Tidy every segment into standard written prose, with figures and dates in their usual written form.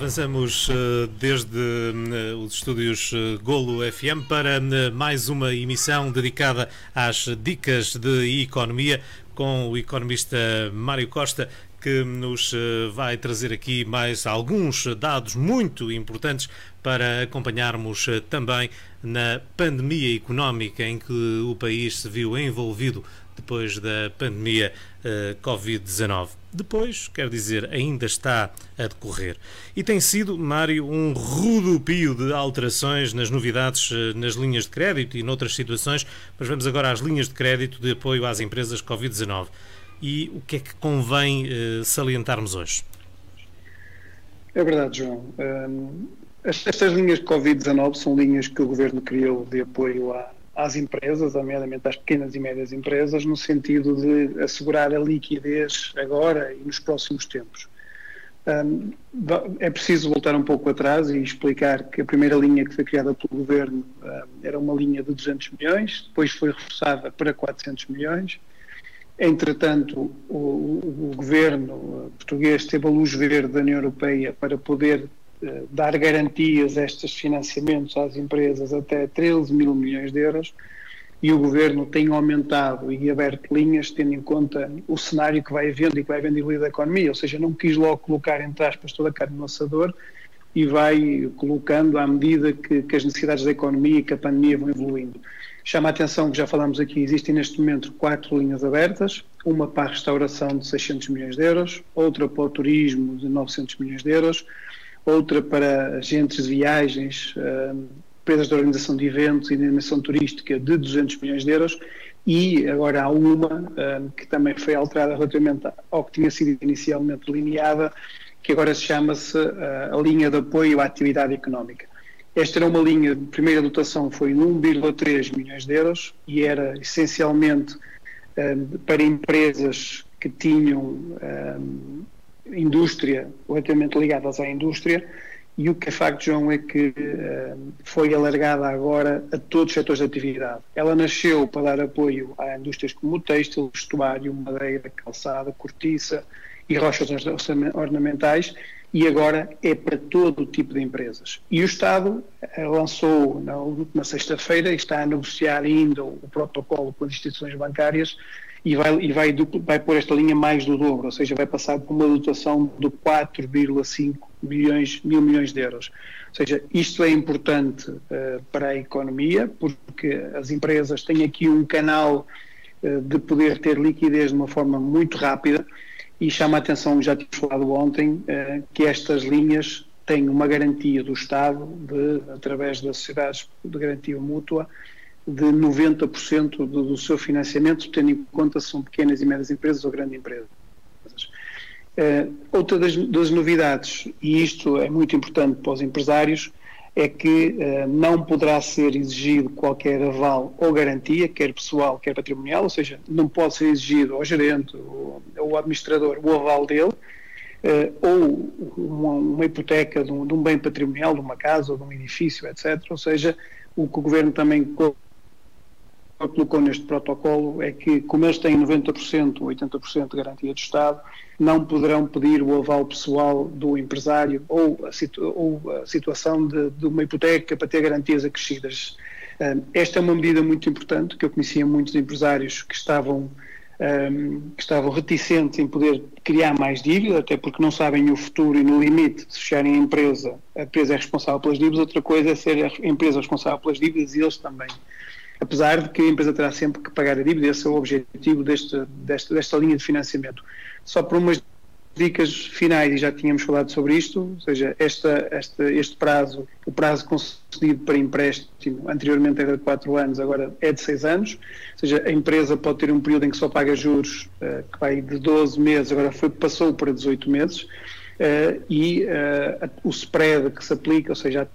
Avançamos desde os estúdios Golo FM para mais uma emissão dedicada às dicas de economia com o economista Mário Costa, que nos vai trazer aqui mais alguns dados muito importantes para acompanharmos também na pandemia económica em que o país se viu envolvido depois da pandemia Covid-19. Depois, quer dizer, ainda está a decorrer. E tem sido, Mário, um rodopio de alterações nas novidades nas linhas de crédito e noutras situações, mas vamos agora às linhas de crédito de apoio às empresas Covid-19. E o que é que convém salientarmos hoje? É verdade, João. Estas linhas de Covid-19 são linhas que o Governo criou de apoio às empresas, nomeadamente às pequenas e médias empresas, no sentido de assegurar a liquidez agora e nos próximos tempos. É preciso voltar um pouco atrás e explicar que a primeira linha que foi criada pelo Governo era uma linha de 200 milhões, depois foi reforçada para 400 milhões. Entretanto, o governo português teve a luz verde da União Europeia para poder dar garantias a estes financiamentos às empresas até 13 mil milhões de euros, e o governo tem aumentado e aberto linhas tendo em conta o cenário que vai havendo e que vai havendo em vida da economia, ou seja, não quis logo colocar, entre aspas, toda a carne no assador e vai colocando à medida que as necessidades da economia e que a pandemia vão evoluindo. Chama a atenção que já falámos aqui, existem neste momento 4 linhas abertas, uma para a restauração de 600 milhões de euros, outra para o turismo de 900 milhões de euros, outra para agentes de viagens, empresas de organização de eventos e de animação turística de 200 milhões de euros, e agora há uma que também foi alterada relativamente ao que tinha sido inicialmente delineada, que agora se chama-se a linha de apoio à atividade económica. Esta era uma linha, a primeira dotação foi 1,3 milhões de euros e era essencialmente para empresas que tinham indústria, relativamente ligadas à indústria, e o que é facto, João, é que foi alargada agora a todos os setores de atividade. Ela nasceu para dar apoio a indústrias como o têxtil, vestuário, madeira, calçada, cortiça e rochas ornamentais, e agora é para todo o tipo de empresas. E o Estado lançou na última sexta-feira, está a negociar ainda o protocolo com as instituições bancárias e vai pôr esta linha mais do dobro, ou seja, vai passar por uma dotação de 4,5 mil milhões de euros. Ou seja, isto é importante para a economia, porque as empresas têm aqui um canal de poder ter liquidez de uma forma muito rápida. E chama a atenção, já tínhamos falado ontem, que estas linhas têm uma garantia do Estado, através das sociedades de garantia mútua, de 90% do seu financiamento, tendo em conta se são pequenas e médias empresas ou grandes empresas. Outra das novidades, e isto é muito importante para os empresários, é que não poderá ser exigido qualquer aval ou garantia, quer pessoal, quer patrimonial, ou seja, não pode ser exigido ao gerente ou ao administrador o aval dele, ou uma hipoteca de um bem patrimonial, de uma casa ou de um edifício, etc. Ou seja, o que o Governo também colocou neste protocolo é que, como eles têm 90% ou 80% de garantia do Estado, não poderão pedir o aval pessoal do empresário ou a situação de uma hipoteca para ter garantias acrescidas. Esta é uma medida muito importante, que eu conhecia muitos empresários que estavam reticentes em poder criar mais dívida, até porque não sabem o futuro e, no limite, se fecharem a empresa é responsável pelas dívidas, outra coisa é ser a empresa responsável pelas dívidas e eles também. Apesar de que a empresa terá sempre que pagar a dívida, esse é o objetivo desta linha de financiamento. Só por umas dicas finais, e já tínhamos falado sobre isto, ou seja, este prazo, o prazo concedido para empréstimo anteriormente era de 4 anos, agora é de 6 anos, ou seja, a empresa pode ter um período em que só paga juros, que vai de 12 meses, agora passou para 18 meses, e o spread que se aplica, ou seja,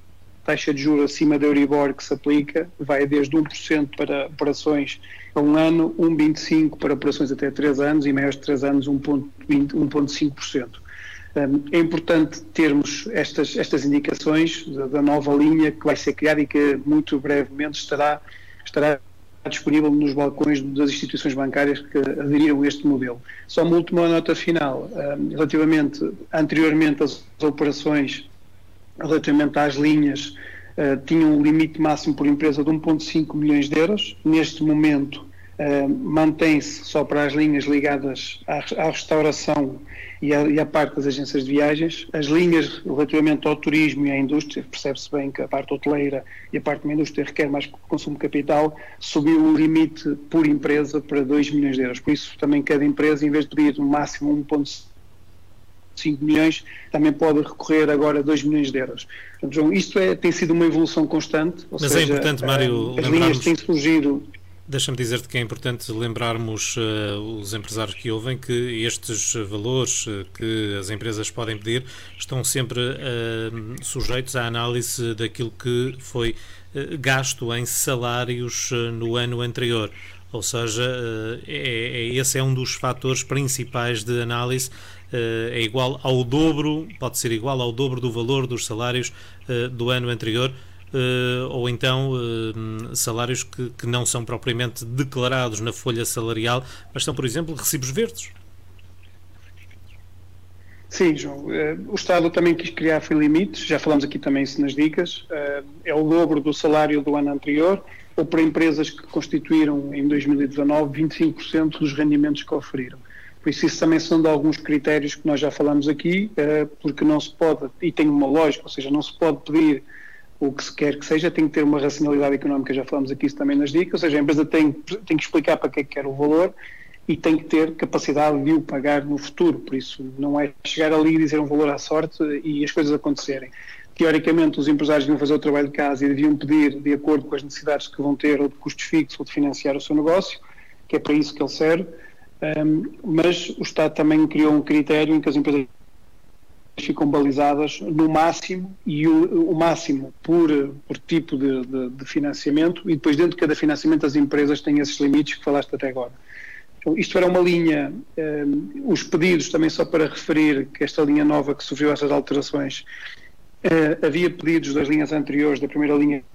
taxa de juros acima da Euribor que se aplica vai desde 1% para operações a um ano, 1,25% para operações até 3 anos e maiores de 3 anos 1,5%. É importante termos estas indicações da nova linha que vai ser criada e que muito brevemente estará disponível nos balcões das instituições bancárias que aderiram a este modelo. Só uma última nota final, relativamente anteriormente às operações relativamente às linhas, tinham um limite máximo por empresa de 1,5 milhões de euros. Neste momento mantém-se só para as linhas ligadas à restauração e à parte das agências de viagens. As linhas relativamente ao turismo e à indústria, percebe-se bem que a parte hoteleira e a parte da indústria requer mais consumo de capital, subiu o limite por empresa para 2 milhões de euros. Por isso também cada empresa, em vez de pedir no máximo 1,5 milhões, também pode recorrer agora a 2 milhões de euros. Portanto, João, isto tem sido uma evolução constante. Ou Mas seja, é importante, Mário, as linhas têm surgido... Deixa-me dizer-te que é importante lembrarmos os empresários que ouvem que estes valores que as empresas podem pedir estão sempre sujeitos à análise daquilo que foi gasto em salários no ano anterior. Ou seja, esse é um dos fatores principais de análise. É igual ao dobro, pode ser igual ao dobro do valor dos salários do ano anterior. Ou então salários que não são propriamente declarados na folha salarial, mas são, por exemplo, recibos verdes. Sim, João. O Estado também quis criar limites, já falamos aqui também isso nas dicas, é o dobro do salário do ano anterior, ou para empresas que constituíram em 2019 25% dos rendimentos que oferiram. Por isso, isso também são de alguns critérios que nós já falamos aqui, porque não se pode, e tem uma lógica, ou seja, não se pode pedir o que se quer que seja, tem que ter uma racionalidade económica, já falamos aqui isso também nas dicas, ou seja, a empresa tem que explicar para que é que quer o valor e tem que ter capacidade de o pagar no futuro, por isso não é chegar ali e dizer um valor à sorte e as coisas acontecerem. Teoricamente, os empresários deviam fazer o trabalho de casa e deviam pedir de acordo com as necessidades que vão ter, ou de custos fixos, ou de financiar o seu negócio, que é para isso que ele serve, mas o Estado também criou um critério em que as empresas ficam balizadas no máximo e o máximo por tipo de financiamento, e depois dentro de cada financiamento as empresas têm esses limites que falaste até agora. Então, isto era uma linha, os pedidos também, só para referir que esta linha nova que sofreu essas alterações, havia pedidos das linhas anteriores, da primeira linha,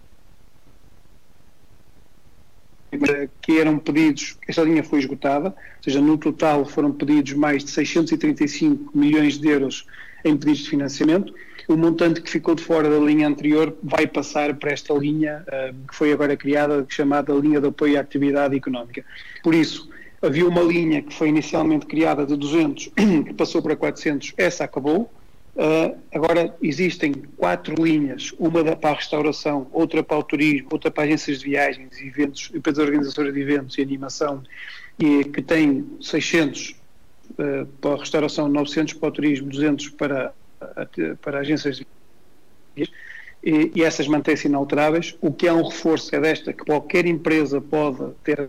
que eram pedidos, esta linha foi esgotada, ou seja, no total foram pedidos mais de 635 milhões de euros em pedidos de financiamento. O montante que ficou de fora da linha anterior vai passar para esta linha que foi agora criada, chamada linha de apoio à atividade económica. Por isso, havia uma linha que foi inicialmente criada de 200, que passou para 400, essa acabou. Agora existem 4 linhas, uma para a restauração, outra para o turismo, outra para agências de viagens, eventos, empresas organizadoras de eventos e animação, e que tem 600 para a restauração, 900 para o turismo, 200 para agências de viagens, e essas mantêm-se inalteráveis. O que é um reforço é desta, que qualquer empresa pode ter,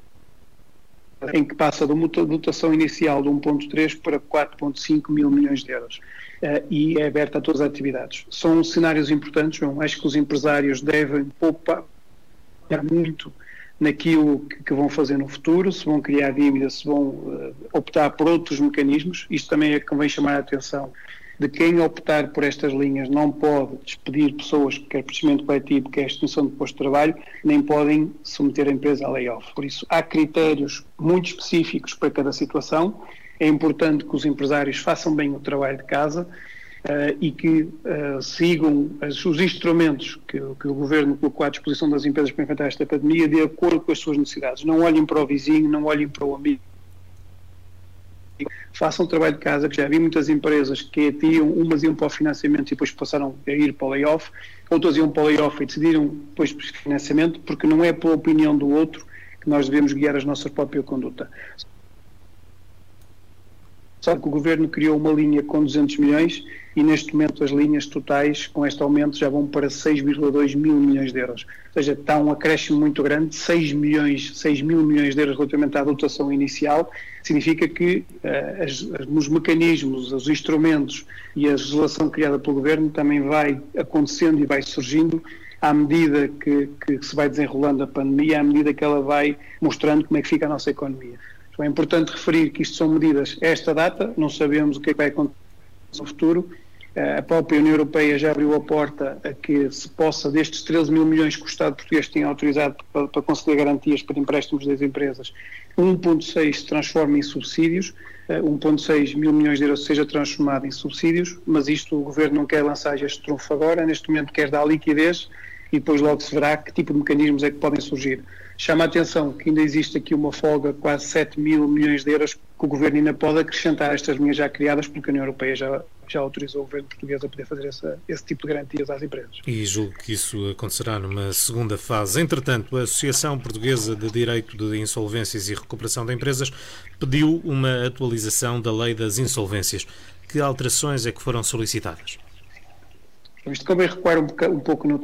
em que passa da dotação inicial de 1,3 para 4,5 mil milhões de euros, e é aberta a todas as atividades. São cenários importantes, João. Acho que os empresários devem poupar muito naquilo que vão fazer no futuro, se vão criar dívida, se vão optar por outros mecanismos. Isto também é que convém chamar a atenção de quem optar por estas linhas não pode despedir pessoas, quer procedimento coletivo, quer extinção de posto de trabalho, nem podem submeter a empresa a layoff. Por isso, há critérios muito específicos para cada situação. É importante que os empresários façam bem o trabalho de casa e que sigam os instrumentos que o Governo colocou à disposição das empresas para enfrentar esta pandemia de acordo com as suas necessidades. Não olhem para o vizinho, não olhem para o amigo. Façam o trabalho de casa, que já vi muitas empresas que atiam, umas iam para o financiamento e depois passaram a ir para o layoff, outras iam para o layoff e decidiram depois para o financiamento, porque não é pela opinião do outro que nós devemos guiar a nossa própria conduta. Sabe que o Governo criou uma linha com 200 milhões e neste momento as linhas totais com este aumento já vão para 6,2 mil milhões de euros. Ou seja, está um acréscimo muito grande, 6 mil milhões de euros relativamente à dotação inicial. Significa que nos mecanismos, os instrumentos e a legislação criada pelo Governo também vai acontecendo e vai surgindo à medida que se vai desenrolando a pandemia, à medida que ela vai mostrando como é que fica a nossa economia. É importante referir que isto são medidas a esta data, não sabemos o que é que vai acontecer no futuro, A própria União Europeia já abriu a porta a que se possa, destes 13 mil milhões que o Estado português tem autorizado para conceder garantias para empréstimos das empresas, 1,6 se transforme em subsídios, 1,6 mil milhões de euros seja transformado em subsídios, mas isto o Governo não quer lançar este trunfo agora, neste momento quer dar liquidez e depois logo se verá que tipo de mecanismos é que podem surgir. Chama a atenção que ainda existe aqui uma folga de quase 7 mil milhões de euros que o Governo ainda pode acrescentar a estas linhas já criadas, porque a União Europeia já autorizou o Governo português a poder fazer esse tipo de garantias às empresas. E julgo que isso acontecerá numa segunda fase. Entretanto, a Associação Portuguesa de Direito de Insolvências e Recuperação de Empresas pediu uma atualização da Lei das Insolvências. Que alterações é que foram solicitadas? Isto convém recuar um pouco no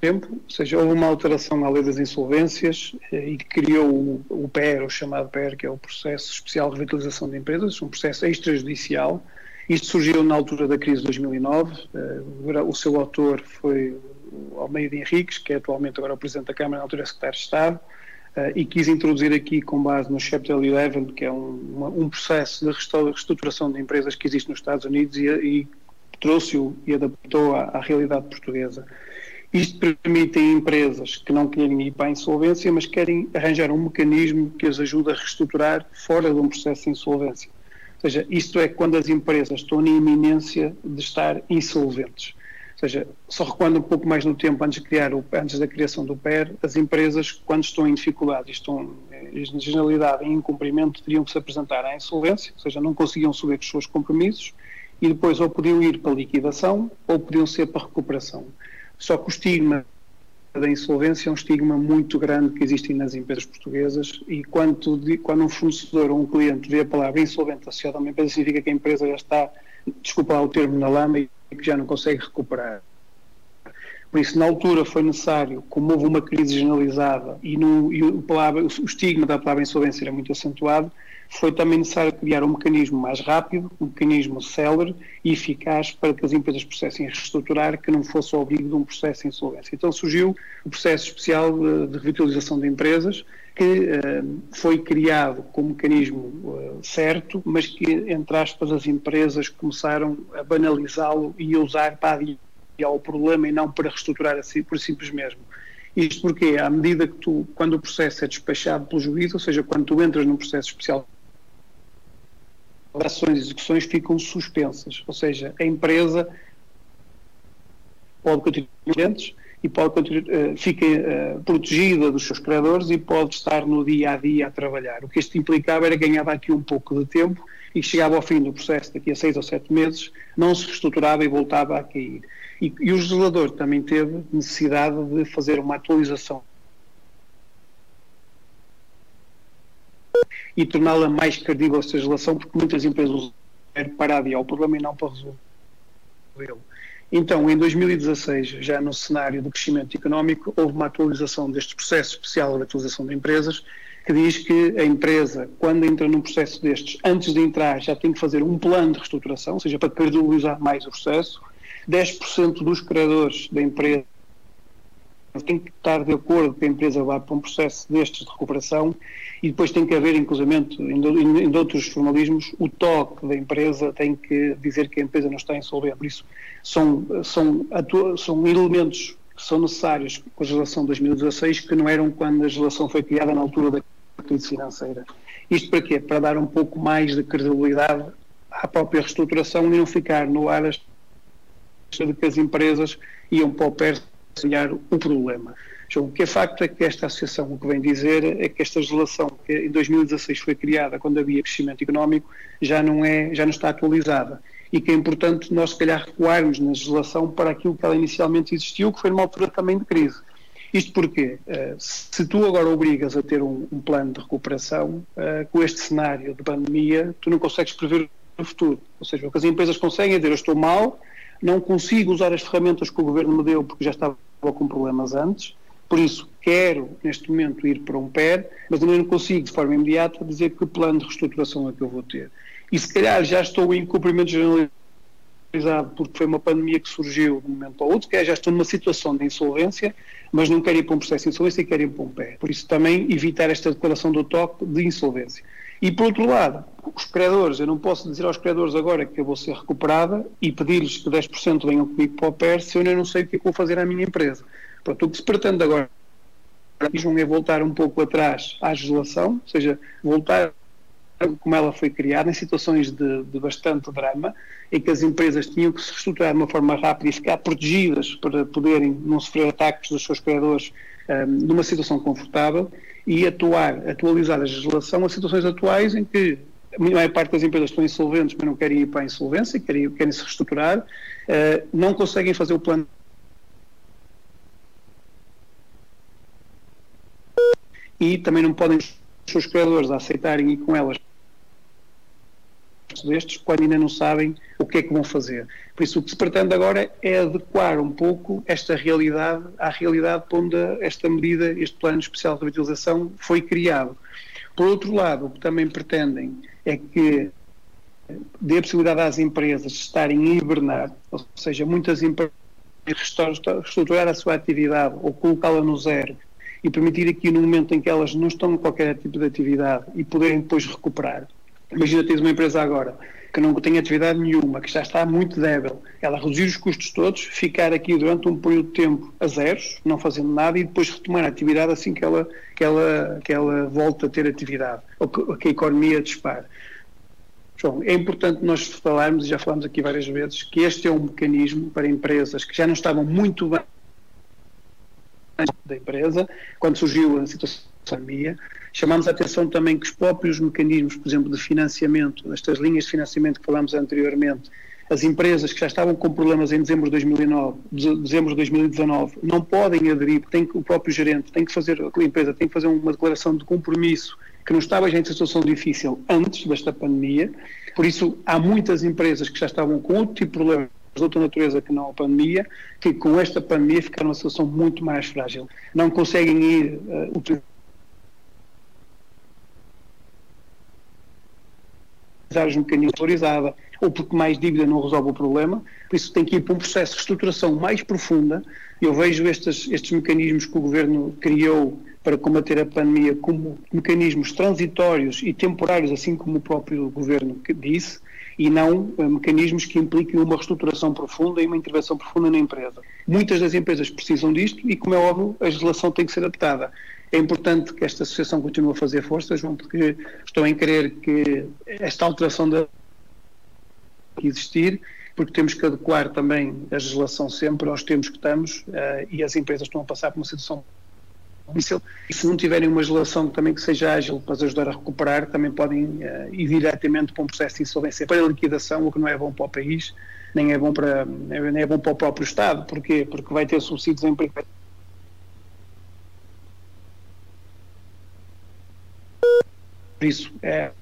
tempo, ou seja, houve uma alteração na Lei das Insolvências e criou o PER, o chamado PER, que é o Processo Especial de Revitalização de Empresas, um processo extrajudicial. Isto surgiu na altura da crise de 2009, o seu autor foi o Almeida de Henriques, que é atualmente agora o Presidente da Câmara, na altura é Secretário de Estado, e quis introduzir aqui, com base no Chapter 11, que é um processo de reestruturação de empresas que existe nos Estados Unidos, e trouxe-o e adaptou à realidade portuguesa. Isto permite a empresas que não querem ir para a insolvência, mas querem arranjar um mecanismo que as ajude a reestruturar fora de um processo de insolvência. Ou seja, isto é quando as empresas estão na iminência de estar insolventes. Ou seja, só recuando um pouco mais no tempo, antes da criação do PER, as empresas, quando estão em dificuldades, estão na generalidade em incumprimento, teriam que se apresentar à insolvência, ou seja, não conseguiam subir os seus compromissos, e depois ou podiam ir para liquidação ou podiam ser para recuperação. Só que o estigma da insolvência é um estigma muito grande que existe nas empresas portuguesas, e quando um fornecedor ou um cliente vê a palavra insolvente associada a uma empresa, significa que a empresa já está, desculpa lá o termo, na lama e que já não consegue recuperar. Por isso, na altura foi necessário, como houve uma crise generalizada e o estigma da palavra insolvência era muito acentuado, foi também necessário criar um mecanismo mais rápido, um mecanismo célere e eficaz para que as empresas processem reestruturar, que não fosse ao abrigo de um processo de insolvência. Então surgiu o processo especial de revitalização de empresas, que foi criado com um mecanismo certo, mas que, entre aspas, as empresas começaram a banalizá-lo e a usar para adiar o problema e não para reestruturar assim por si mesmo. Isto porque, à medida que quando o processo é despachado pelo juiz, ou seja, quando tu entras num processo especial, ações e execuções ficam suspensas, ou seja, a empresa pode continuar vigente e fica protegida dos seus credores e pode estar no dia-a-dia a trabalhar. O que isto implicava era ganhar aqui um pouco de tempo e chegava ao fim do processo daqui a 6 ou 7 meses, não se reestruturava e voltava a cair. E o legislador também teve necessidade de fazer uma atualização e torná-la mais credível, essa legislação, porque muitas empresas usam para adiar o problema e não para resolvê-lo. Então, em 2016, já no cenário do crescimento económico, houve uma atualização deste processo especial de atualização de empresas, que diz que a empresa, quando entra num processo destes, antes de entrar já tem que fazer um plano de reestruturação, ou seja, para credibilizar mais o processo. 10% dos credores da empresa tem que estar de acordo que a empresa vá para um processo destes de recuperação, e depois tem que haver, inclusive, em outros formalismos, o toque da empresa tem que dizer que a empresa não está insolvente. Por isso, são elementos que são necessários com a legislação de 2016 que não eram quando a legislação foi criada na altura da crise financeira. Isto para quê? Para dar um pouco mais de credibilidade à própria reestruturação e não ficar no ar de que as empresas iam para o PER olhar o problema. Então, o que é facto é que esta associação, o que vem dizer é que esta legislação, que em 2016 foi criada quando havia crescimento económico, já não está atualizada, e que é importante nós, se calhar, recuarmos na legislação para aquilo que ela inicialmente existiu, que foi numa altura também de crise. Isto porque, se tu agora obrigas a ter um plano de recuperação, com este cenário de pandemia, tu não consegues prever o futuro. Ou seja, o que as empresas conseguem é dizer: eu estou mal, não consigo usar as ferramentas que o Governo me deu porque já estava com problemas antes, por isso quero, neste momento, ir para um PER, mas também não consigo, de forma imediata, dizer que plano de reestruturação é que eu vou ter. E se calhar já estou em cumprimento generalizado porque foi uma pandemia que surgiu de um momento para o outro, que já estou numa situação de insolvência, mas não quero ir para um processo de insolvência e quero ir para um PER. Por isso também evitar esta declaração do toque de insolvência. E, por outro lado, os credores, eu não posso dizer aos credores agora que eu vou ser recuperada e pedir-lhes que 10% venham comigo para o PER se eu não sei o que é que vou fazer à minha empresa. Portanto, o que se pretende agora é voltar um pouco atrás à legislação, ou seja, voltar como ela foi criada, em situações de bastante drama, em que as empresas tinham que se reestruturar de uma forma rápida e ficar protegidas para poderem não sofrer ataques dos seus credores numa situação confortável, e atualizar a legislação a situações atuais em que a maior parte das empresas estão insolventes, mas não querem ir para a insolvência, querem se reestruturar, não conseguem fazer o plano. E também não podem os seus credores a aceitarem e com elas destes, quando ainda não sabem o que é que vão fazer. Por isso, o que se pretende agora é adequar um pouco esta realidade à realidade onde esta medida, este plano especial de revitalização foi criado. Por outro lado, o que também pretendem é que dê a possibilidade às empresas de estarem a hibernar, ou seja, muitas empresas reestruturar a sua atividade ou colocá-la no zero, e permitir aqui no momento em que elas não estão em qualquer tipo de atividade e poderem depois recuperar. Imagina, tens uma empresa agora que não tem atividade nenhuma, que já está muito débil, ela reduzir os custos todos, ficar aqui durante um período de tempo a zeros, não fazendo nada, e depois retomar a atividade assim que ela volta a ter atividade, ou que a economia dispare. João, é importante nós falarmos, e já falámos aqui várias vezes, que este é um mecanismo para empresas que já não estavam muito bem da empresa, quando surgiu a situação da pandemia. Chamámos a atenção também que os próprios mecanismos, por exemplo, de financiamento, nestas linhas de financiamento que falámos anteriormente, as empresas que já estavam com problemas em dezembro de 2019 não podem aderir, porque tem que, o próprio gerente tem que fazer, a empresa tem que fazer uma declaração de compromisso que não estava já em situação difícil antes desta pandemia. Por isso, há muitas empresas que já estavam com outro tipo de problemas, de outra natureza que não a pandemia, que com esta pandemia ficaram numa situação muito mais frágil. Não conseguem ir utilizar os mecanismos de valorizada, ou porque mais dívida não resolve o problema. Por isso tem que ir para um processo de reestruturação mais profunda. Eu vejo estes mecanismos que o Governo criou para combater a pandemia como mecanismos transitórios e temporários, assim como o próprio Governo que disse, e não mecanismos que impliquem uma reestruturação profunda e uma intervenção profunda na empresa. Muitas das empresas precisam disto e, como é óbvio, a legislação tem que ser adaptada. É importante que esta associação continue a fazer forças, porque estou em querer que esta alteração da que existir, porque temos que adequar também a legislação sempre aos tempos que estamos, e as empresas estão a passar por uma situação difícil, e se não tiverem uma legislação também que seja ágil para as ajudar a recuperar, também podem ir diretamente para um processo de insolvência para a liquidação, o que não é bom para o país, nem é bom para o próprio Estado. Porquê? Porque vai ter subsídios em emprego. Por isso, é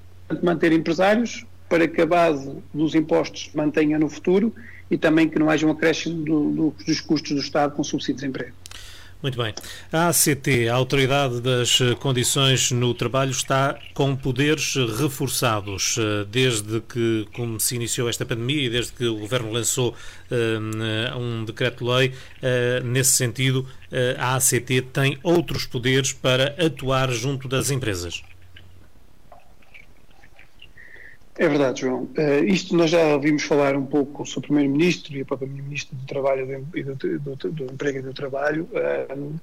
manter empresários para que a base dos impostos mantenha no futuro e também que não haja um acréscimo dos custos do Estado com subsídios de emprego. Muito bem. A ACT, a Autoridade das Condições no Trabalho, está com poderes reforçados desde que como se iniciou esta pandemia e desde que o Governo lançou um decreto-lei. Nesse sentido, a ACT tem outros poderes para atuar junto das empresas. É verdade, João. Isto nós já ouvimos falar um pouco o Sr. Primeiro-Ministro e o próprio Ministro do Trabalho e do Emprego e do Trabalho,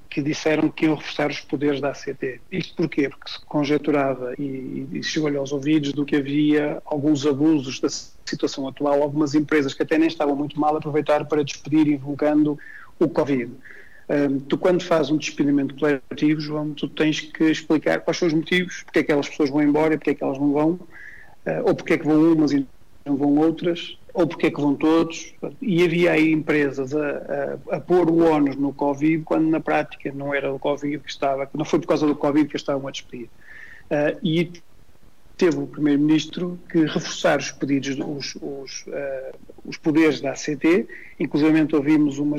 que disseram que iam reforçar os poderes da ACT. Isto porquê? Porque se conjeturava e chegou-lhe aos ouvidos do que havia alguns abusos da situação atual, algumas empresas que até nem estavam muito mal aproveitaram para despedir invocando o Covid. Tu, quando fazes um despedimento coletivo, João, tu tens que explicar quais são os motivos, porque é que aquelas pessoas vão embora e porque é que elas não vão, ou porque é que vão umas e não vão outras, ou porque é que vão todos, e havia aí empresas a pôr o ónus no Covid, quando na prática não era o Covid que estava, não foi por causa do Covid que estavam a despedir. E teve o Primeiro-Ministro que reforçar os pedidos, os poderes da ACT, inclusive ouvimos uma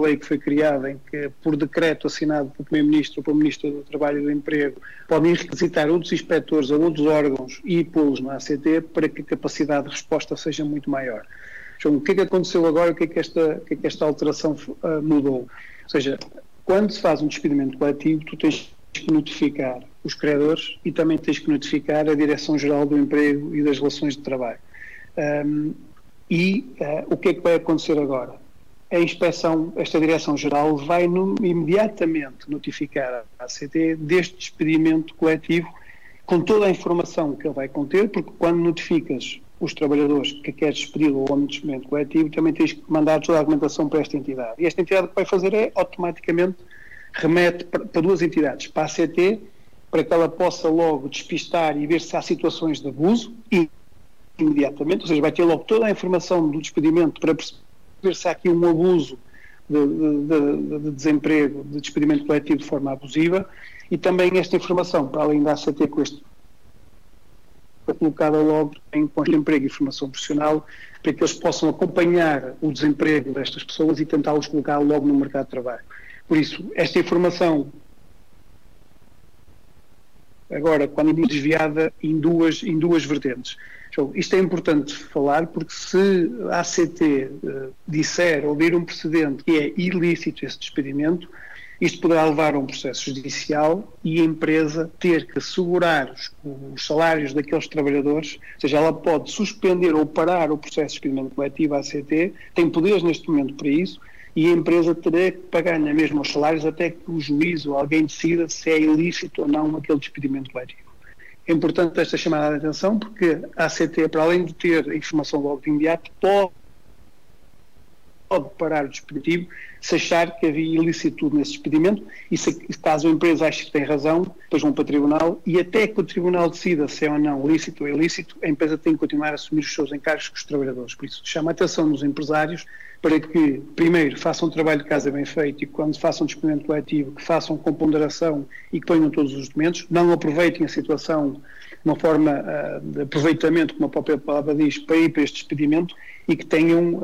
lei que foi criada em que, por decreto assinado pelo Primeiro-Ministro ou pelo Ministro do Trabalho e do Emprego, podem requisitar outros inspectores a outros órgãos e pô-los na ACT para que a capacidade de resposta seja muito maior. Então, o que é que aconteceu agora? O que é que esta alteração mudou? Ou seja, quando se faz um despedimento coletivo, tu tens que notificar os credores e também tens que notificar a Direção-Geral do Emprego e das Relações de Trabalho. O que é que vai acontecer agora? A inspeção, esta Direção-Geral, vai imediatamente notificar a ACT deste despedimento coletivo com toda a informação que ele vai conter, porque quando notificas os trabalhadores que queres despedir ou homem de despedimento coletivo, também tens que mandar toda a argumentação para esta entidade. E esta entidade o que vai fazer é, automaticamente, remete para duas entidades, para a ACT, para que ela possa logo despistar e ver se há situações de abuso, e imediatamente, ou seja, vai ter logo toda a informação do despedimento para perceber se há aqui um abuso de desemprego, de despedimento coletivo de forma abusiva, e também esta informação, para além da ACT, com este colocada logo em pontos de emprego e formação profissional, para que eles possam acompanhar o desemprego destas pessoas e tentá-los colocar logo no mercado de trabalho. Por isso, esta informação, agora, quando é desviada em duas vertentes. Então, isto é importante falar, porque se a ACT disser ou vir um precedente que é ilícito esse despedimento, isto poderá levar a um processo judicial e a empresa ter que assegurar os salários daqueles trabalhadores, ou seja, ela pode suspender ou parar o processo de despedimento coletivo, a ACT, tem poderes neste momento para isso, e a empresa terá que pagar na mesma os salários até que o juiz ou alguém decida se é ilícito ou não aquele despedimento coletivo. É importante esta chamada de atenção, porque a ACT, para além de ter a informação logo de imediato, pode parar o despedimento se achar que havia ilicitude nesse despedimento, e se, caso a empresa ache que tem razão, depois vão para o tribunal, e até que o tribunal decida se é ou não lícito ou ilícito, a empresa tem que continuar a assumir os seus encargos com os trabalhadores. Por isso, chama a atenção dos empresários para que, primeiro, façam um trabalho de casa bem feito, e quando façam um despedimento coletivo, que façam com ponderação e que ponham todos os documentos, não aproveitem a situação de uma forma de aproveitamento, como a própria palavra diz, para ir para este despedimento, e que tenham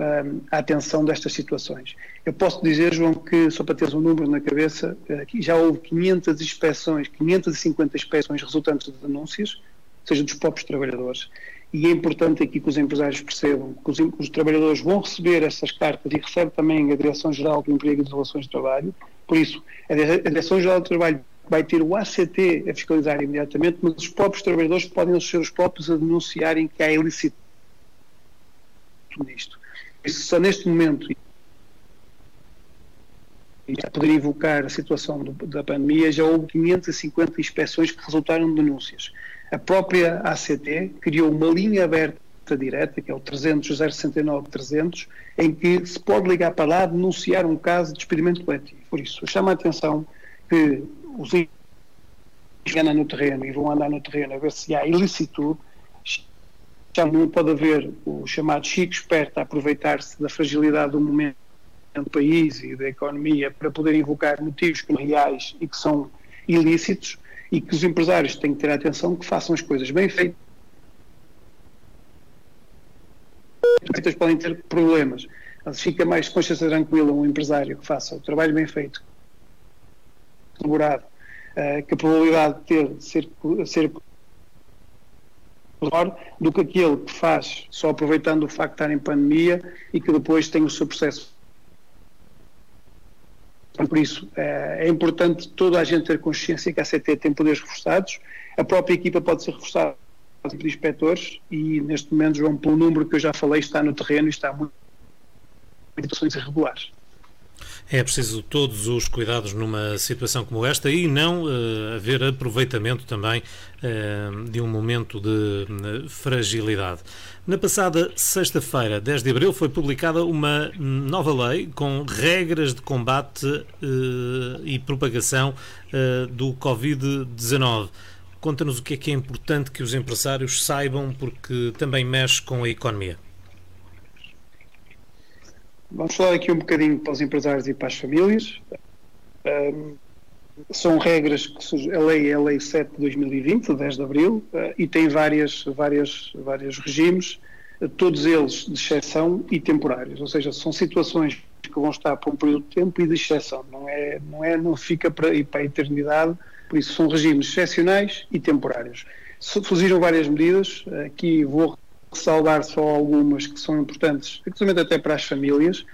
a atenção destas situações. Eu posso dizer, João, que, só para teres um número na cabeça, que já houve 550 inspeções resultantes de denúncias, ou seja, dos próprios trabalhadores. E é importante aqui que os empresários percebam que os trabalhadores vão receber essas cartas, e recebe também a Direção-Geral do Emprego e das Relações de Trabalho. Por isso, a Direção-Geral do Trabalho vai ter o ACT a fiscalizar imediatamente, mas os próprios trabalhadores podem ser os próprios a denunciarem que há ilicitude nisto. Isso só neste momento poderia evocar a situação da pandemia. Já houve 550 inspeções que resultaram de denúncias. A própria ACT criou uma linha aberta direta, que é o 300-069-300, em que se pode ligar para lá, denunciar um caso de despedimento coletivo. Por isso, chama a atenção que os que andam no terreno e vão andar no terreno a ver se há ilicitude. Já não pode haver o chamado chico esperto a aproveitar-se da fragilidade do momento do país e da economia para poder invocar motivos que são reais e que são ilícitos, e que os empresários têm que ter atenção que façam as coisas bem feitas. As coisas podem ter problemas, mas fica mais consciência tranquila um empresário que faça o trabalho bem feito, elaborado, que a probabilidade de ser melhor do que aquele que faz só aproveitando o facto de estar em pandemia e que depois tem o seu processo. Por isso, é importante toda a gente ter consciência que a ACT tem poderes reforçados. A própria equipa pode ser reforçada por inspectores e, neste momento, João, pelo número que eu já falei, está no terreno e está muito em situações irregulares. É preciso todos os cuidados numa situação como esta e não haver aproveitamento também de um momento de fragilidade. Na passada sexta-feira, 10 de abril, foi publicada uma nova lei com regras de combate e propagação do Covid-19. Conta-nos o que é importante que os empresários saibam, porque também mexe com a economia. Vamos falar aqui um bocadinho para os empresários e para as famílias. São regras que surgem, a lei é a Lei 7 de 2020, 10 de abril, e tem vários regimes, todos eles de exceção e temporários, ou seja, são situações que vão estar por um período de tempo e de exceção, não fica para a eternidade, por isso são regimes excepcionais e temporários. Surgiram várias medidas, aqui vou ressalvar só algumas que são importantes, principalmente até para as famílias.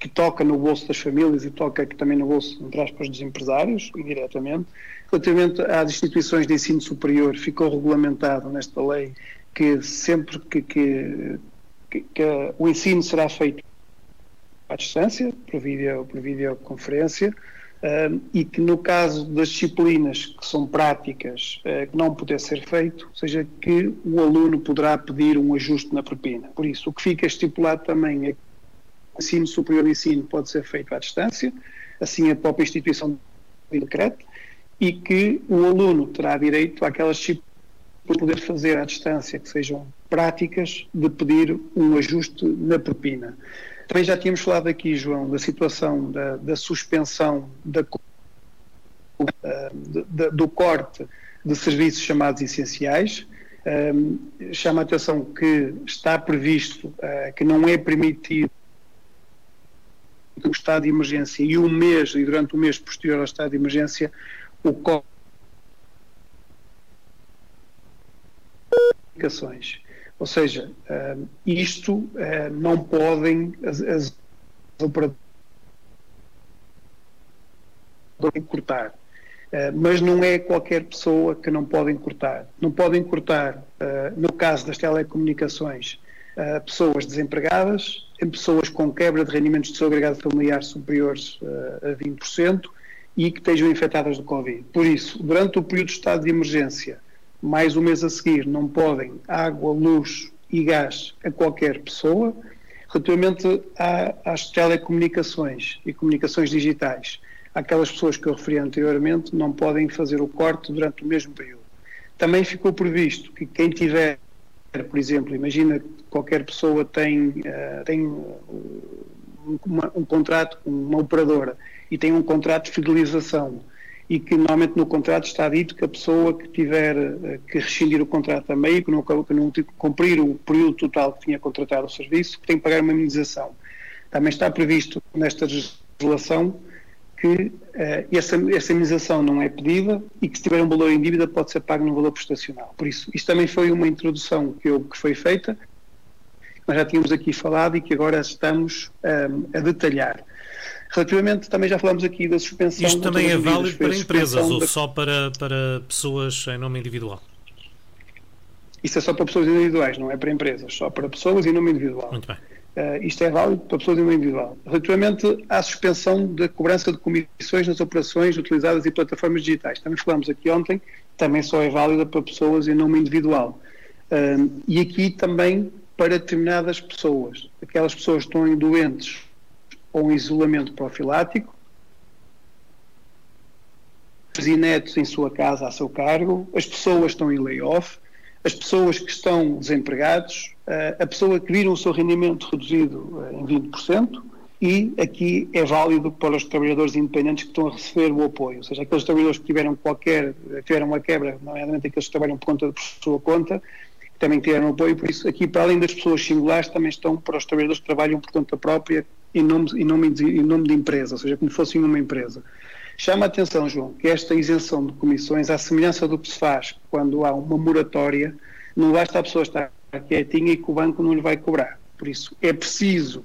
que toca no bolso das famílias e toca também no bolso, entre aspas, dos empresários, indiretamente. Relativamente às instituições de ensino superior, ficou regulamentado nesta lei que sempre que o ensino será feito à distância, por videoconferência, e que no caso das disciplinas que são práticas, que não puder ser feito, ou seja, que o aluno poderá pedir um ajuste na propina. Por isso, o que fica estipulado também é que o ensino superior de ensino pode ser feito à distância, assim a própria instituição de decreto, e que o aluno terá direito àquelas disciplinas para poder fazer à distância, que sejam práticas, de pedir um ajuste na propina. Também já tínhamos falado aqui, João, da situação da suspensão do corte de serviços chamados essenciais. Chama a atenção que está previsto que não é permitido o estado de emergência e durante o mês posterior ao estado de emergência o corte de comunicações. Ou seja, isto não podem as operadoras cortar, mas não é qualquer pessoa que não podem cortar. Não podem cortar, no caso das telecomunicações, pessoas desempregadas, pessoas com quebra de rendimentos de seu agregado familiar superiores a 20% e que estejam infectadas do Covid. Por isso, durante o período de estado de emergência, mais um mês a seguir, não podem água, luz e gás a qualquer pessoa. Relativamente às telecomunicações e comunicações digitais, aquelas pessoas que eu referi anteriormente não podem fazer o corte durante o mesmo período. Também ficou previsto que quem tiver, por exemplo, imagina que qualquer pessoa tem um contrato com uma operadora e tem um contrato de fidelização, e que normalmente no contrato está dito que a pessoa que tiver que rescindir o contrato a meio, que não cumprir o período total que tinha contratado o serviço, que tem que pagar uma indenização. Também está previsto nesta legislação que essa indenização não é pedida e que se tiver um valor em dívida pode ser pago num valor prestacional. Por isso, isto também foi uma introdução que foi feita, nós já tínhamos aqui falado e que agora estamos a detalhar. Relativamente, também já falámos aqui da suspensão... Isto também é válido para empresas ou só para pessoas em nome individual? Isto é só para pessoas individuais, não é para empresas, só para pessoas em nome individual. Muito bem. Isto é válido para pessoas em nome individual. Relativamente à suspensão da cobrança de comissões nas operações utilizadas em plataformas digitais, também falámos aqui ontem, também só é válida para pessoas em nome individual. E aqui também para determinadas pessoas, aquelas pessoas que estão doentes ou em isolamento profilático, os inetos em sua casa a seu cargo, as pessoas que estão em layoff, as pessoas que estão desempregados, a pessoa que viram o seu rendimento reduzido em 20%, e aqui é válido para os trabalhadores independentes que estão a receber o apoio, ou seja, aqueles trabalhadores que tiveram uma quebra, nomeadamente aqueles que trabalham por sua conta, que também tiveram apoio. Por isso, aqui, para além das pessoas singulares, também estão para os trabalhadores que trabalham por conta própria, em nome de empresa, ou seja, como fossem uma empresa. Chama a atenção, João, que esta isenção de comissões, à semelhança do que se faz quando há uma moratória, não basta a pessoa estar quietinha e que o banco não lhe vai cobrar. Por isso, é preciso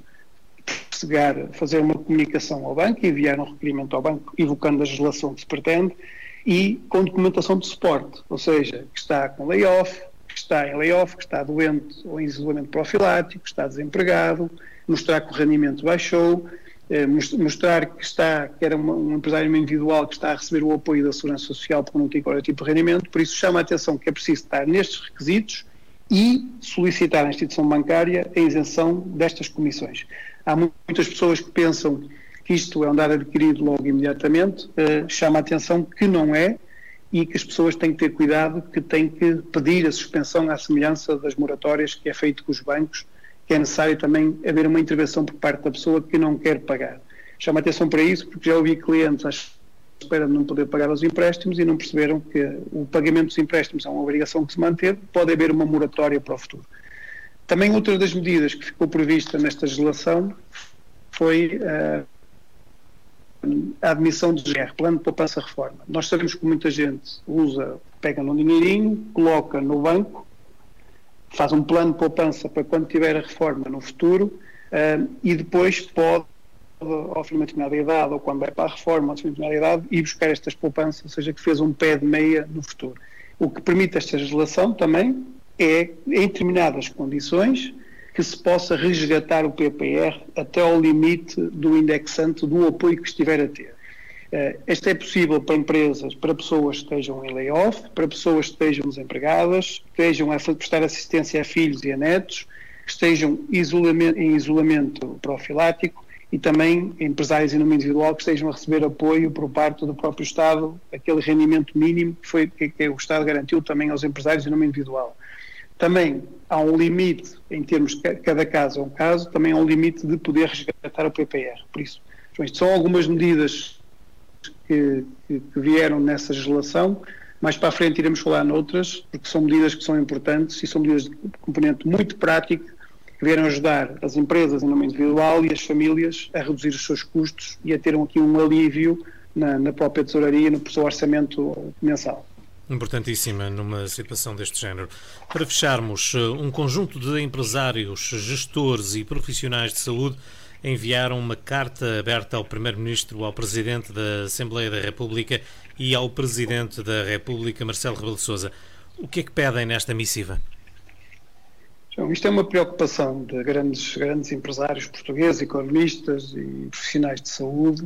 fazer uma comunicação ao banco, enviar um requerimento ao banco, evocando a legislação que se pretende, e com documentação de suporte, ou seja, que está com layoff, que está doente ou em isolamento profilático, que está desempregado, mostrar que o rendimento baixou, mostrar que era um empresário individual que está a receber o apoio da Segurança Social porque não tem qualquer tipo de rendimento. Por isso, chama a atenção que é preciso estar nestes requisitos e solicitar à instituição bancária a isenção destas comissões. Há muitas pessoas que pensam que isto é um dado adquirido logo imediatamente. Chama a atenção que não é, e que as pessoas têm que ter cuidado, que têm que pedir a suspensão à semelhança das moratórias que é feito com os bancos, que é necessário também haver uma intervenção por parte da pessoa que não quer pagar. Chama atenção para isso, porque já ouvi clientes à espera de não poder pagar os empréstimos e não perceberam que o pagamento dos empréstimos é uma obrigação que se manteve, pode haver uma moratória para o futuro. Também outra das medidas que ficou prevista nesta legislação foi a admissão do GR, Plano de Poupança-Reforma. Nós sabemos que muita gente pega num dinheirinho, coloca no banco, faz um plano de poupança para quando tiver a reforma no futuro, e depois pode, ao fim de uma determinada idade, ou quando vai para a reforma, ao fim de uma determinada idade, ir buscar estas poupanças, ou seja, que fez um pé de meia no futuro. O que permite esta legislação também é, em determinadas condições, que se possa resgatar o PPR até ao limite do indexante do apoio que estiver a ter. Este é possível para empresas, para pessoas que estejam em layoff, para pessoas que estejam desempregadas, que estejam a prestar assistência a filhos e a netos, que estejam em isolamento profilático e também empresários em nome individual que estejam a receber apoio por parte do próprio Estado, aquele rendimento mínimo que, que o Estado garantiu também aos empresários em nome individual. Também há um limite, em termos de cada caso é um caso, também há um limite de poder resgatar o PPR. Por isso, isto são algumas medidas que vieram nessa legislação. Mais para a frente iremos falar noutras, porque são medidas que são importantes e são medidas de componente muito prático, que vieram ajudar as empresas em nome individual e as famílias a reduzir os seus custos e a ter aqui um alívio na própria tesouraria, no seu orçamento mensal. Importantíssima numa situação deste género. Para fecharmos, um conjunto de empresários, gestores e profissionais de saúde enviaram uma carta aberta ao Primeiro-Ministro, ao Presidente da Assembleia da República e ao Presidente da República, Marcelo Rebelo de Sousa. O que é que pedem nesta missiva? Então, isto é uma preocupação de grandes empresários portugueses, economistas e profissionais de saúde,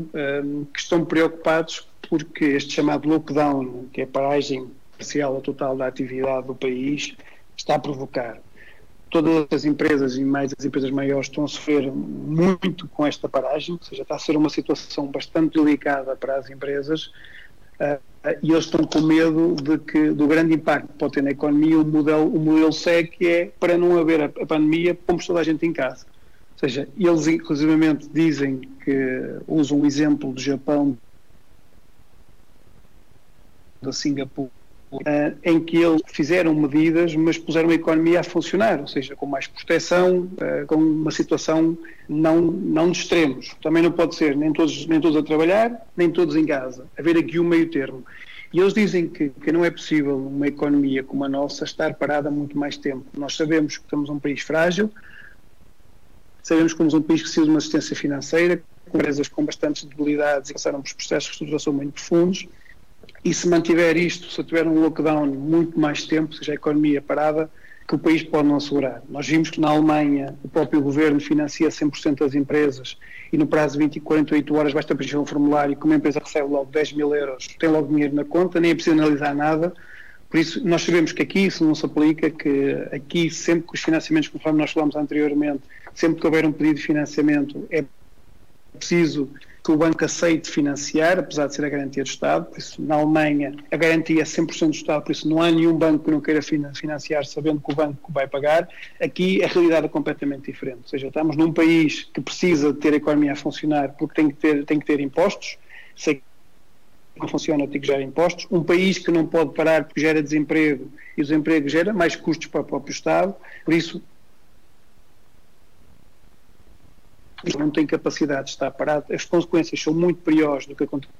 que estão preocupados porque este chamado lockdown, que é a paragem parcial ou total da atividade do país, está a provocar. Todas as empresas, e mais as empresas maiores, estão a sofrer muito com esta paragem, ou seja, está a ser uma situação bastante delicada para as empresas, e eles estão com medo do grande impacto que pode ter na economia. O modelo segue, que é para não haver a pandemia, pomos toda a gente em casa. Ou seja, eles inclusivamente dizem que usam o exemplo do Japão, da Singapura, em que eles fizeram medidas, mas puseram a economia a funcionar, ou seja, com mais proteção, com uma situação não de extremos. Também não pode ser nem todos a trabalhar, nem todos em casa. Haver aqui um meio termo. E eles dizem que não é possível uma economia como a nossa estar parada muito mais tempo. Nós sabemos que estamos um país frágil, sabemos que somos um país que precisa de uma assistência financeira, com empresas com bastantes debilidades e passaram por processos de reestruturação muito profundos. E se mantiver isto, se tiver um lockdown muito mais tempo, seja a economia parada, que o país pode não assegurar. Nós vimos que na Alemanha o próprio governo financia 100% das empresas e no prazo de 20 e 48 horas basta preencher um formulário e como a empresa recebe logo 10 mil euros, tem logo dinheiro na conta, nem é preciso analisar nada. Por isso, nós sabemos que aqui isso não se aplica, que aqui sempre que os financiamentos, conforme nós falámos anteriormente, sempre que houver um pedido de financiamento é preciso que o banco aceite financiar, apesar de ser a garantia do Estado. Por isso, na Alemanha, a garantia é 100% do Estado, por isso não há nenhum banco que não queira financiar sabendo que o banco vai pagar. Aqui a realidade é completamente diferente, ou seja, estamos num país que precisa de ter a economia a funcionar porque tem que ter impostos, se não funciona tem que gerar impostos, um país que não pode parar porque gera desemprego e o desemprego gera mais custos para o próprio Estado, por isso não tem capacidade de estar parado. As consequências são muito piores do que acontece,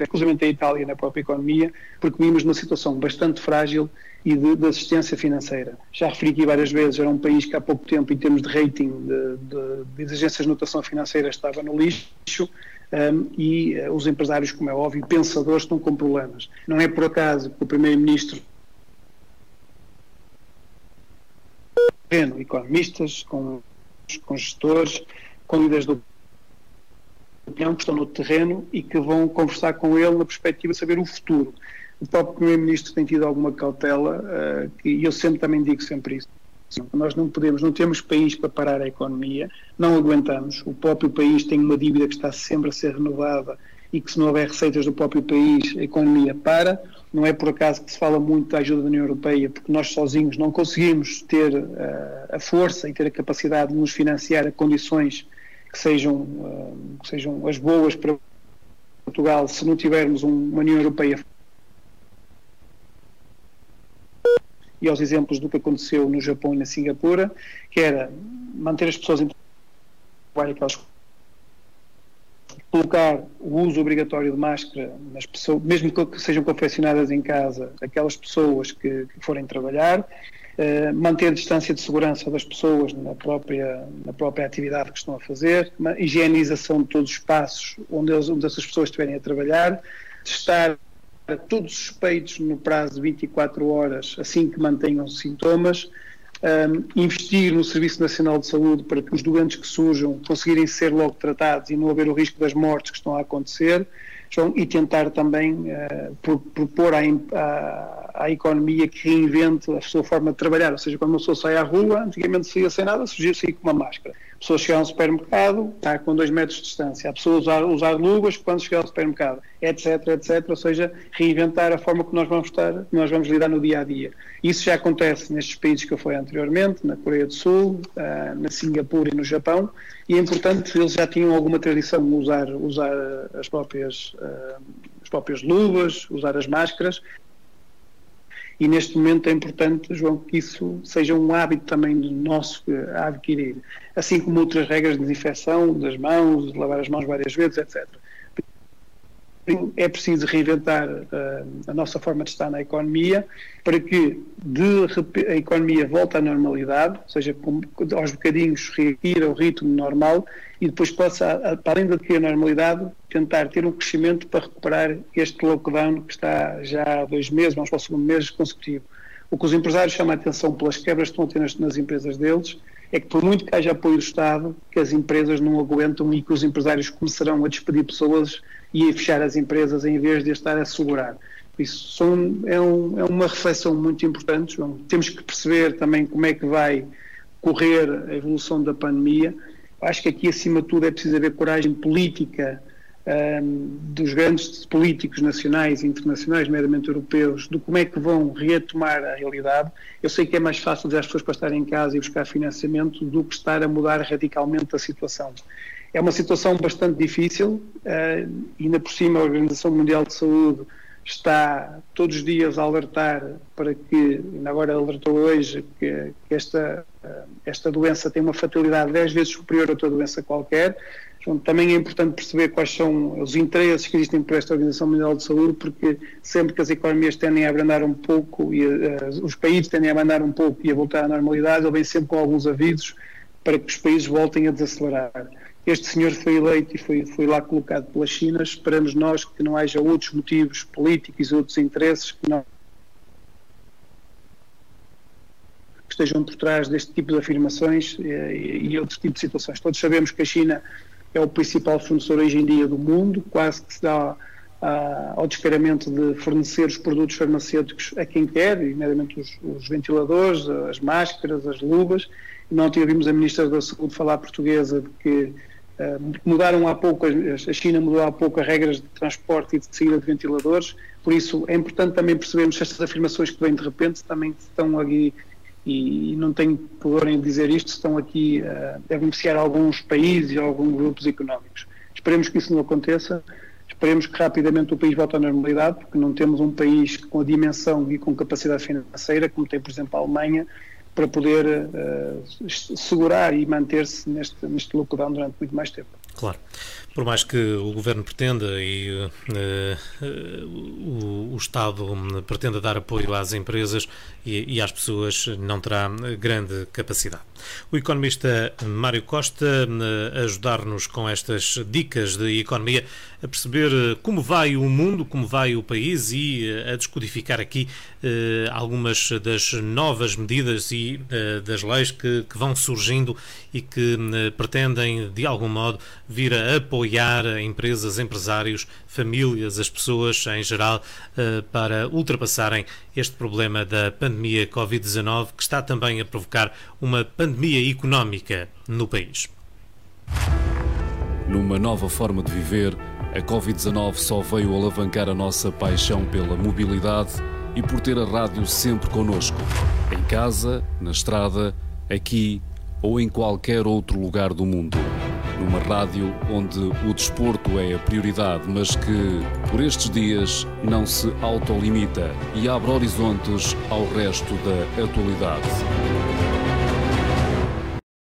inclusive a Itália, na própria economia, porque vimos uma situação bastante frágil e de assistência financeira. Já referi aqui várias vezes, era um país que há pouco tempo, em termos de rating de exigências de notação financeira, estava no lixo, e os empresários, como é óbvio, pensadores, estão com problemas. Não é por acaso que o Primeiro-Ministro, economistas, com gestores, com líderes do opinião que estão no terreno e que vão conversar com ele na perspectiva de saber o futuro. O próprio Primeiro-Ministro tem tido alguma cautela, e eu também digo sempre isso. Nós não temos país para parar a economia, não aguentamos. O próprio país tem uma dívida que está sempre a ser renovada e que se não houver receitas do próprio país, a economia para. Não é por acaso que se fala muito da ajuda da União Europeia, porque nós sozinhos não conseguimos ter a força e ter a capacidade de nos financiar a condições que sejam as boas para Portugal, se não tivermos uma União Europeia. E aos exemplos do que aconteceu no Japão e na Singapura, que era manter as pessoas em trabalho, colocar o uso obrigatório de máscara nas pessoas, mesmo que sejam confeccionadas em casa, aquelas pessoas que forem trabalhar, manter a distância de segurança das pessoas na própria atividade que estão a fazer, uma higienização de todos os espaços onde essas pessoas estiverem a trabalhar, testar todos os suspeitos no prazo de 24 horas assim que mantenham sintomas, investir no Serviço Nacional de Saúde para que os doentes que surjam conseguirem ser logo tratados e não haver o risco das mortes que estão a acontecer, e tentar também propor à economia que reinvente a sua forma de trabalhar, ou seja, quando uma pessoa sai à rua, antigamente saía sem nada, surgiu-se com uma máscara. A pessoa chegar a um supermercado, está com 2 metros de distância, a pessoa usar luvas quando chegar ao supermercado, etc, etc, ou seja, reinventar a forma que nós vamos lidar no dia a dia. Isso já acontece nestes países que eu falei anteriormente, na Coreia do Sul, na Singapura e no Japão, e é importante, eles já tinham alguma tradição de usar as próprias luvas, usar as máscaras, e neste momento é importante, João, que isso seja um hábito também do nosso a adquirir, assim como outras regras de desinfecção das mãos, de lavar as mãos várias vezes, etc. É preciso reinventar a nossa forma de estar na economia para que a economia volte à normalidade, ou seja, aos bocadinhos reagir ao ritmo normal e depois possa, além de adquirir a normalidade, tentar ter um crescimento para recuperar este lockdown que está já há 2 meses, vamos para o 2º mês consecutivo. O que os empresários chamam a atenção pelas quebras que estão a ter nas empresas deles é que, por muito que haja apoio do Estado, que as empresas não aguentam e que os empresários começarão a despedir pessoas e a fechar as empresas em vez de estar a segurar. Isso é uma reflexão muito importante, João. Temos que perceber também como é que vai correr a evolução da pandemia. Acho que aqui, acima de tudo, é preciso haver coragem política dos grandes políticos nacionais e internacionais, meramente europeus, de como é que vão retomar a realidade. Eu sei que é mais fácil dizer às pessoas para estarem em casa e buscar financiamento do que estar a mudar radicalmente a situação. É uma situação bastante difícil, ainda por cima a Organização Mundial de Saúde está todos os dias a alertar para que, ainda agora alertou hoje, que esta doença tem uma fatalidade 10 vezes superior a outra doença qualquer. Então, também é importante perceber quais são os interesses que existem por esta Organização Mundial de Saúde, porque sempre que as economias tendem a abrandar um pouco, e os países tendem a abrandar um pouco e a voltar à normalidade, ele vem sempre com alguns avisos para que os países voltem a desacelerar. Este senhor foi eleito e foi lá colocado pela China. Esperamos nós que não haja outros motivos políticos e outros interesses que estejam por trás deste tipo de afirmações e outro tipo de situações. Todos sabemos que a China é o principal fornecedor hoje em dia do mundo, quase que se dá ao descaramento de fornecer os produtos farmacêuticos a quem quer, e nomeadamente os ventiladores, as máscaras, as luvas. Não ouvimos a Ministra da Saúde falar portuguesa de que a China mudou há pouco as regras de transporte e de saída de ventiladores, por isso é importante também percebermos se estas afirmações que vêm de repente também estão aqui, e não tenho pudor em dizer isto, estão aqui a beneficiar alguns países e alguns grupos económicos. Esperemos que isso não aconteça, esperemos que rapidamente o país volte à normalidade, porque não temos um país com a dimensão e com capacidade financeira, como tem, por exemplo, a Alemanha, para poder segurar e manter-se neste lockdown durante muito mais tempo. Claro. Por mais que o Governo pretenda e o Estado pretenda dar apoio às empresas e às pessoas, não terá grande capacidade. O economista Mário Costa a ajudar-nos com estas dicas de economia a perceber como vai o mundo, como vai o país e a descodificar aqui algumas das novas medidas e das leis que vão surgindo e que pretendem, de algum modo, vir a apoiar empresas, empresários, famílias, as pessoas em geral, para ultrapassarem este problema da pandemia Covid-19, que está também a provocar uma pandemia económica no país. Numa nova forma de viver, a Covid-19 só veio alavancar a nossa paixão pela mobilidade e por ter a rádio sempre connosco, em casa, na estrada, aqui ou em qualquer outro lugar do mundo. Numa rádio onde o desporto é a prioridade, mas que, por estes dias, não se autolimita e abre horizontes ao resto da atualidade.